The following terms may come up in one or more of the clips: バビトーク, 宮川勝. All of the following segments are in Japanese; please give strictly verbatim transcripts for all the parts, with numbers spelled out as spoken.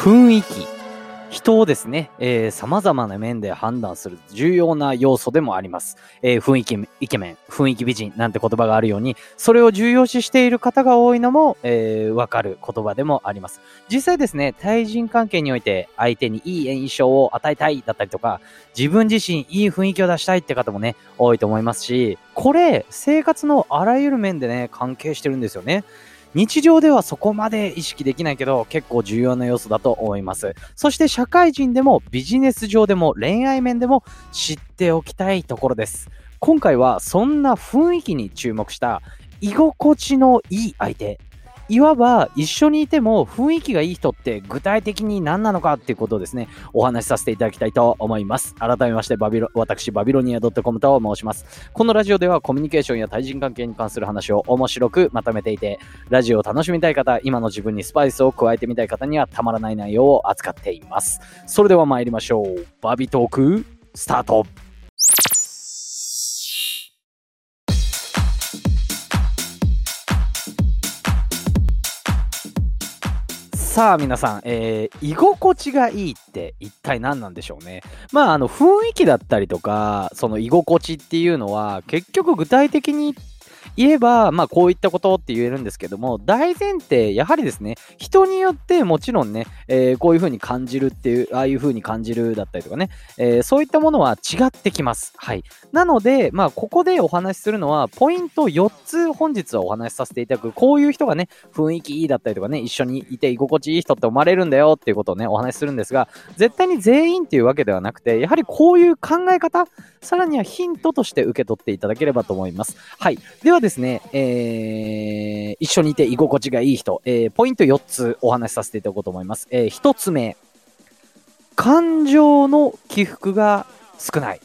雰囲気、人をですね、えー、様々な面で判断する重要な要素でもあります。えー、雰囲気イケメン、雰囲気美人なんて言葉があるように、それを重要視している方が多いのも、えー、わかる言葉でもあります。実際ですね、対人関係において相手にいい印象を与えたいだったりとか、自分自身いい雰囲気を出したいって方もね、多いと思いますし、これ、生活のあらゆる面でね、関係してるんですよね。日常ではそこまで意識できないけど結構重要な要素だと思います。そして社会人でもビジネス上でも恋愛面でも知っておきたいところです。今回はそんな雰囲気に注目した居心地のいい相手、いわば一緒にいても雰囲気がいい人って具体的に何なのかっていうことをですね、お話しさせていただきたいと思います。改めまして、バビロ、私、バビロニア .com と申します。このラジオではコミュニケーションや対人関係に関する話を面白くまとめていて、ラジオを楽しみたい方、今の自分にスパイスを加えてみたい方にはたまらない内容を扱っています。それでは参りましょう。バビトーク、スタート。さあ皆さん、えー、居心地がいいって一体何なんでしょうね。まああの雰囲気だったりとか、その居心地っていうのは結局具体的に言えば、まあこういったことって言えるんですけども、大前提やはりですね、人によってもちろんね、えー、こういう風に感じるっていう、ああいう風に感じるだったりとかね、えー、そういったものは違ってきます。はい。なので、まあここでお話しするのはポイントよっつ、本日はお話しさせていただく、こういう人がね、雰囲気いいだったりとかね、一緒にいて居心地いい人って思われるんだよっていうことをね、お話しするんですが、絶対に全員っていうわけではなくて、やはりこういう考え方、さらにはヒントとして受け取っていただければと思います。はい。ではですね、ですね、えー、一緒にいて居心地がいい人、えー、ポイントよっつお話しさせていただこうと思います。えー、ひとつめ、感情の起伏が少ない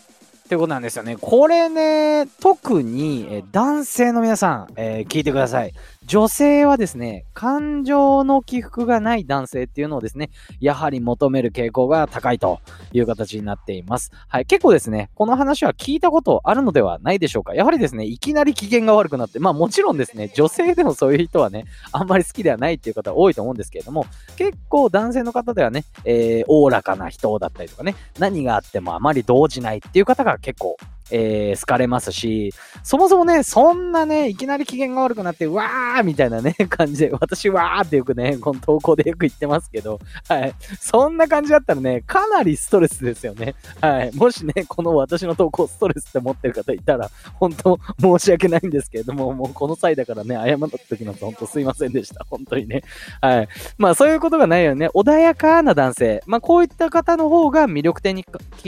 ということなんですよね。これね、特に男性の皆さん、えー、聞いてください。女性はですね、感情の起伏がない男性っていうのをですね、やはり求める傾向が高いという形になっています。はい、結構ですね、この話は聞いたことあるのではないでしょうか。やはりですね、いきなり機嫌が悪くなって、まあもちろんですね、女性でもそういう人はね、あんまり好きではないっていう方多いと思うんですけれども、結構男性の方ではね、えー、おおらかな人だったりとかね、何があってもあまり動じないっていう方が結構、えー、好かれますし、そもそもね、そんなね、いきなり機嫌が悪くなって、うわーみたいなね、感じで、私わーってよくね、この投稿でよく言ってますけど、はい。そんな感じだったらね、かなりストレスですよね。はい。もしね、この私の投稿ストレスって持ってる方いたら、本当申し訳ないんですけれども、もうこの際だからね、謝った時なんて本当すいませんでした。本当にね。はい。まあそういうことがないようにね、穏やかな男性。まあこういった方の方が魅力的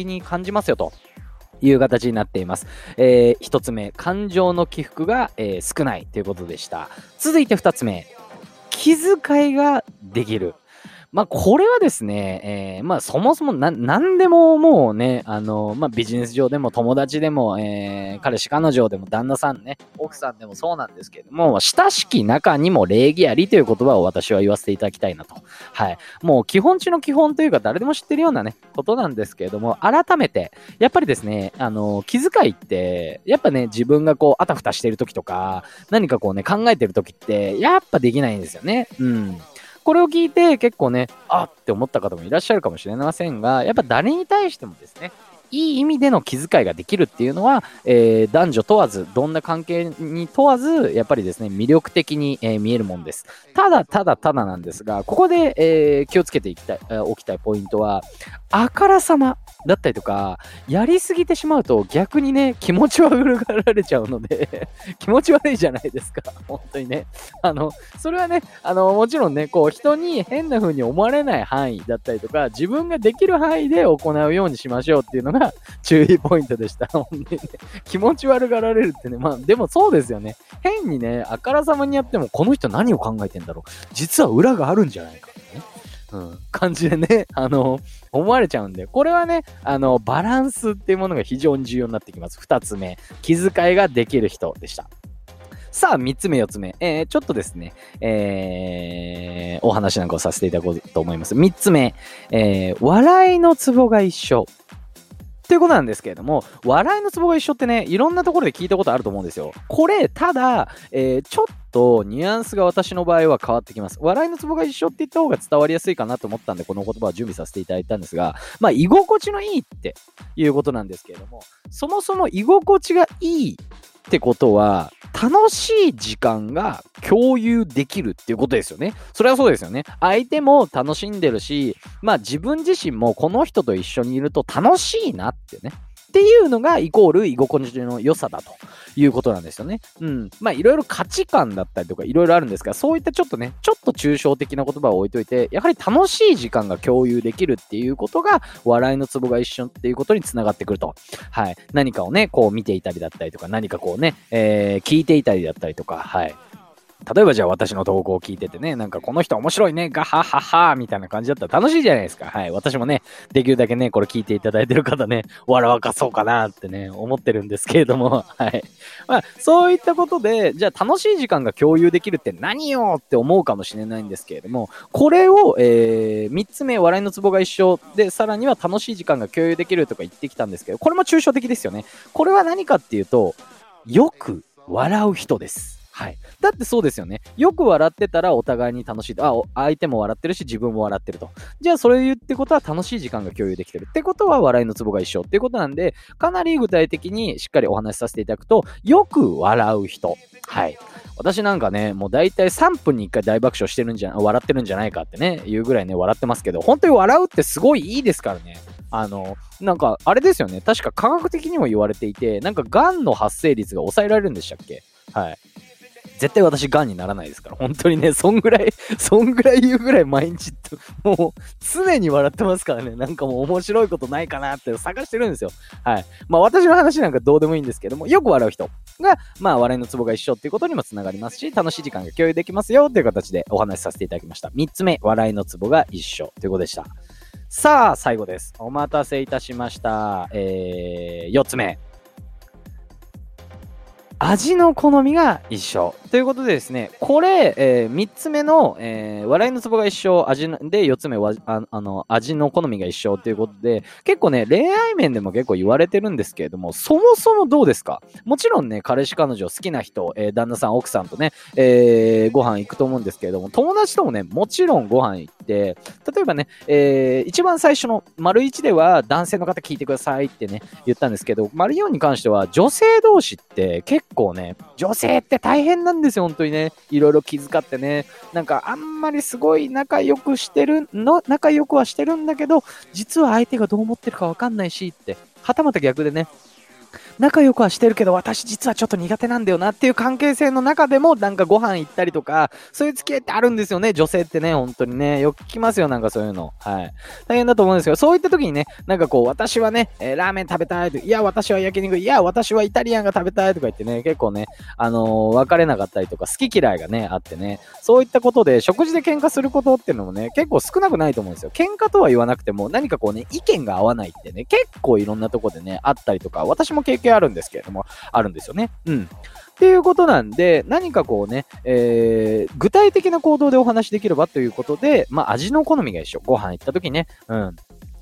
に感じますよと。いう形になっています。えー、一つ目、感情の起伏が、えー、少ないということでした。続いて二つ目、気遣いができる。まあ、これはですね、えー、まあ、そもそもな、なんでももうね、あの、まあ、ビジネス上でも友達でも、えー、彼氏彼女でも旦那さんね、奥さんでもそうなんですけれども、親しき中にも礼儀ありという言葉を私は言わせていただきたいなと。はい。もう基本中の基本というか誰でも知ってるようなね、ことなんですけれども、改めて、やっぱりですね、あの、気遣いって、やっぱね、自分がこう、あたふたしてる時とか、何かこうね、考えてる時って、やっぱできないんですよね。うん。これを聞いて結構ね、あって思った方もいらっしゃるかもしれませんが、やっぱ誰に対してもですね、いい意味での気遣いができるっていうのは、えー、男女問わず、どんな関係に問わず、やっぱりですね、魅力的に、えー、見えるもんです。ただただただなんですが、ここで、えー、気をつけていきたい、えー、おきたいポイントは、あからさまだったりとか、やりすぎてしまうと逆にね、気持ちは悪がられちゃうので、気持ち悪いじゃないですか。本当にね。あの、それはね、あの、もちろんね、こう、人に変な風に思われない範囲だったりとか、自分ができる範囲で行うようにしましょうっていうのが注意ポイントでした。本当にね、気持ち悪がられるってね、まあ、でもそうですよね。変にね、あからさまにやっても、この人何を考えてんだろう。実は裏があるんじゃないかってね。うん、感じでね、あの、思われちゃうんで、これはね、あの、バランスっていうものが非常に重要になってきます。二つ目、気遣いができる人でした。さあ、三つ目、四つ目、えー、ちょっとですね、えー、お話なんかをさせていただこうと思います。三つ目、えー、笑いのツボが一緒。っていうことなんですけれども、笑いのツボが一緒ってね、いろんなところで聞いたことあると思うんですよ。これただ、えー、ちょっとニュアンスが私の場合は変わってきます。笑いのツボが一緒って言った方が伝わりやすいかなと思ったんで、この言葉を準備させていただいたんですが、まあ居心地のいいっていうことなんですけれども、そもそも居心地がいいってことは、楽しい時間が共有できるっていうことですよね。それはそうですよね。相手も楽しんでるし、まあ自分自身もこの人と一緒にいると楽しいなってね。っていうのがイコール居心地の良さだということなんですよね。うん。まあいろいろ価値観だったりとかいろいろあるんですが、そういったちょっとね、ちょっと抽象的な言葉を置いといて、やはり楽しい時間が共有できるっていうことが、笑いのツボが一緒っていうことにつながってくると。はい。何かをね、こう見ていたりだったりとか、何かこうね、えー、聞いていたりだったりとか、はい。例えばじゃあ私の投稿を聞いててね、なんかこの人面白いね、ガハハハみたいな感じだったら楽しいじゃないですか。はい。私もね、できるだけね、これ聞いていただいてる方ね、笑かそうかなってね、思ってるんですけれども、はい。まあ、そういったことで、じゃあ楽しい時間が共有できるって何よって思うかもしれないんですけれども、これを、えー、みっつめ、笑いのツボが一緒で、さらには楽しい時間が共有できるとか言ってきたんですけど、これも抽象的ですよね。これは何かっていうと、よく笑う人です。はい。だってそうですよね。よく笑ってたらお互いに楽しい。あ、相手も笑ってるし、自分も笑ってると。じゃあ、それ言ってことは楽しい時間が共有できてる。ってことは、笑いのツボが一緒っていうことなんで、かなり具体的にしっかりお話しさせていただくと、よく笑う人。はい。私なんかね、もう大体さんぷんにいっかい大爆笑してるんじゃ、笑ってるんじゃないかってね、言うぐらいね、笑ってますけど、本当に笑うってすごいいいですからね。あの、なんか、あれですよね。確か科学的にも言われていて、なんか、癌の発生率が抑えられるんでしたっけ？はい。絶対私ガンにならないですから。本当にね、そんぐらい、そんぐらい言うぐらい毎日、もう常に笑ってますからね。なんかもう面白いことないかなって探してるんですよ。はい。まあ私の話なんかどうでもいいんですけども、よく笑う人が、まあ笑いのツボが一緒っていうことにもつながりますし、楽しい時間が共有できますよっていう形でお話しさせていただきました。みっつめ、笑いのツボが一緒ということでした。さあ、最後です。お待たせいたしました。えー、よっつめ。味の好みが一緒ということでですね、これ、えー、みっつめの、えー、笑いのツボが一緒味で、よっつめはあ、あの味の好みが一緒ということで、結構ね、恋愛面でも結構言われてるんですけれども、そもそもどうですか？もちろんね、彼氏彼女好きな人、えー、旦那さん奥さんとね、えー、ご飯行くと思うんですけれども、友達ともね、もちろんご飯行って、例えばね、えー、一番最初のまるいちでは男性の方聞いてくださいってね言ったんですけど、まるよんに関しては女性同士って結構ね、女性って大変なんですよ、本当にね。いろいろ気遣ってね、なんかあんまりすごい仲良くしてるの、仲良くはしてるんだけど、実は相手がどう思ってるかわかんないしって、はたまた逆でね、仲良くはしてるけど私実はちょっと苦手なんだよなっていう関係性の中でも、なんかご飯行ったりとか、そういう付き合いってあるんですよね、女性ってね。本当にね、よく聞きますよ、なんかそういうの。はい。大変だと思うんですけど、そういった時にね、なんかこう、私はね、えー、ラーメン食べたいと、いや私は焼肉、いや私はイタリアンが食べたいとか言ってね、結構ね、あのー、別れなかったりとか、好き嫌いがねあってね、そういったことで食事で喧嘩することっていうのもね、結構少なくないと思うんですよ。喧嘩とは言わなくても、何かこうね、意見が合わないってね、結構いろんなとこでねあったりとか、私も経験あるんですけれども、あるんですよね。うん。っていうことなんで、何かこうね、えー、具体的な行動でお話しできればということで、まあ味の好みが一緒。ご飯行った時ね、うん。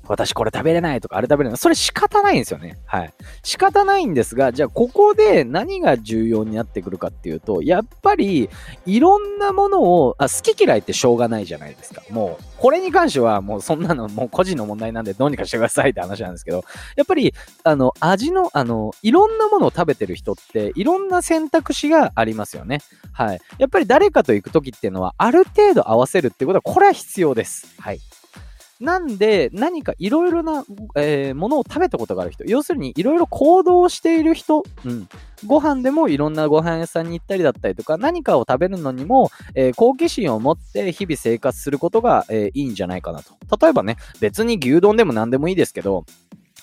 私これ食べれないとかあれ食べれない、それ仕方ないんですよね。はい。仕方ないんですが、じゃあここで何が重要になってくるかっていうと、やっぱりいろんなものを、あ、好き嫌いってしょうがないじゃないですか。もうこれに関してはもうそんなのもう個人の問題なんでどうにかしてくださいって話なんですけど、やっぱりあの味の、あのいろんなものを食べてる人っていろんな選択肢がありますよね。はい。やっぱり誰かと行くときっていうのはある程度合わせるってことは、これは必要です。はい。なんで、何かいろいろな、えー、ものを食べたことがある人、要するにいろいろ行動している人、うん、ご飯でもいろんなご飯屋さんに行ったりだったりとか、何かを食べるのにも、えー、好奇心を持って日々生活することが、えー、いいんじゃないかなと。例えばね、別に牛丼でも何でもいいですけど、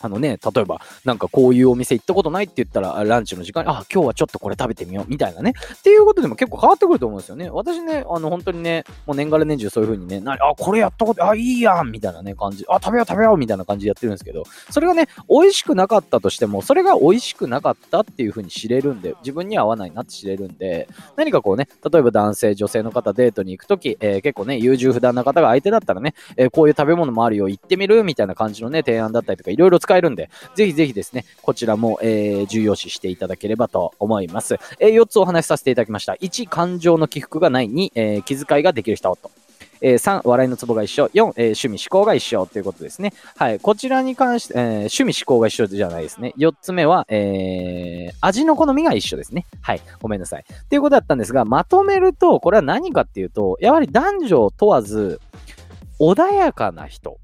あのね、例えば、なんかこういうお店行ったことないって言ったら、ランチの時間に、あ、今日はちょっとこれ食べてみよう、みたいなね。っていうことでも結構変わってくると思うんですよね。私ね、あの、本当にね、もう年がら年中そういう風にね、な、あ、これやったこと、あ、いいやんみたいなね、感じ、あ、食べよう食べようみたいな感じでやってるんですけど、それがね、美味しくなかったとしても、それが美味しくなかったっていう風に知れるんで、自分に合わないなって知れるんで、何かこうね、例えば男性、女性の方デートに行くとき、えー、結構ね、優柔不断な方が相手だったらね、えー、こういう食べ物もあるよ、行ってみるみたいな感じのね、提案だったりとか、いろいろ使使えるんで、ぜひぜひですね、こちらも、えー、重要視していただければと思います。えー、よっつお話しさせていただきました。いち、感情の起伏がない。に、えー、気遣いができる人と。えー、さん、笑いのツボが一緒。よん、えー、趣味、思考が一緒ということですね。はい。こちらに関して、えー、趣味、思考が一緒じゃないですね。よっつめは、えー、味の好みが一緒ですね。はい。ごめんなさい。ということだったんですが、まとめると、これは何かっていうと、やはり男女問わず、穏やかな人。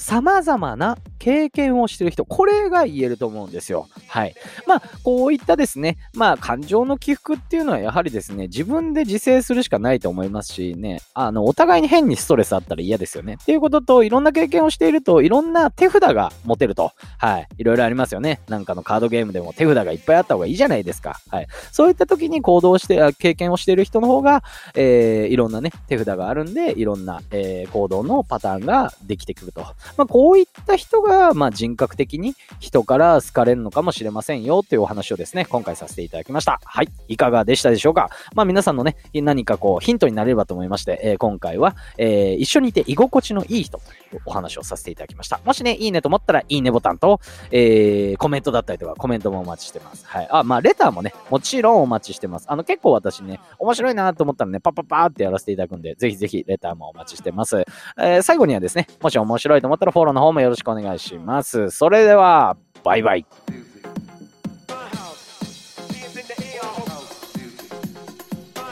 様々な経験をしている人、これが言えると思うんですよ。はい。まあ、こういったですね、まあ、感情の起伏っていうのはやはりですね、自分で自制するしかないと思いますしね、あの、お互いに変にストレスあったら嫌ですよね。っていうことと、いろんな経験をしていると、いろんな手札が持てると。はい。いろいろありますよね。なんかのカードゲームでも手札がいっぱいあった方がいいじゃないですか。はい。そういった時に行動して、経験をしている人の方が、えー、いろんなね、手札があるんで、いろんな、えー、行動のパターンができてくると。まあ、こういった人が、まあ、人格的に人から好かれるのかもしれませんよというお話をですね、今回させていただきました。はい。いかがでしたでしょうか。まあ、皆さんのね、何かこう、ヒントになれればと思いまして、えー、今回は、えー、一緒にいて居心地のいい人というお話をさせていただきました。もしね、いいねと思ったら、いいねボタンと、えー、コメントだったりとか、コメントもお待ちしてます。はい。あ、まあ、レターもね、もちろんお待ちしてます。あの、結構私ね、面白いなと思ったらね、パッパッパーってやらせていただくんで、ぜひぜひレターもお待ちしてます。えー、最後にはですね、もし面白いと思ったらフォローの方もよろしくお願いします。それでは、バイバイ。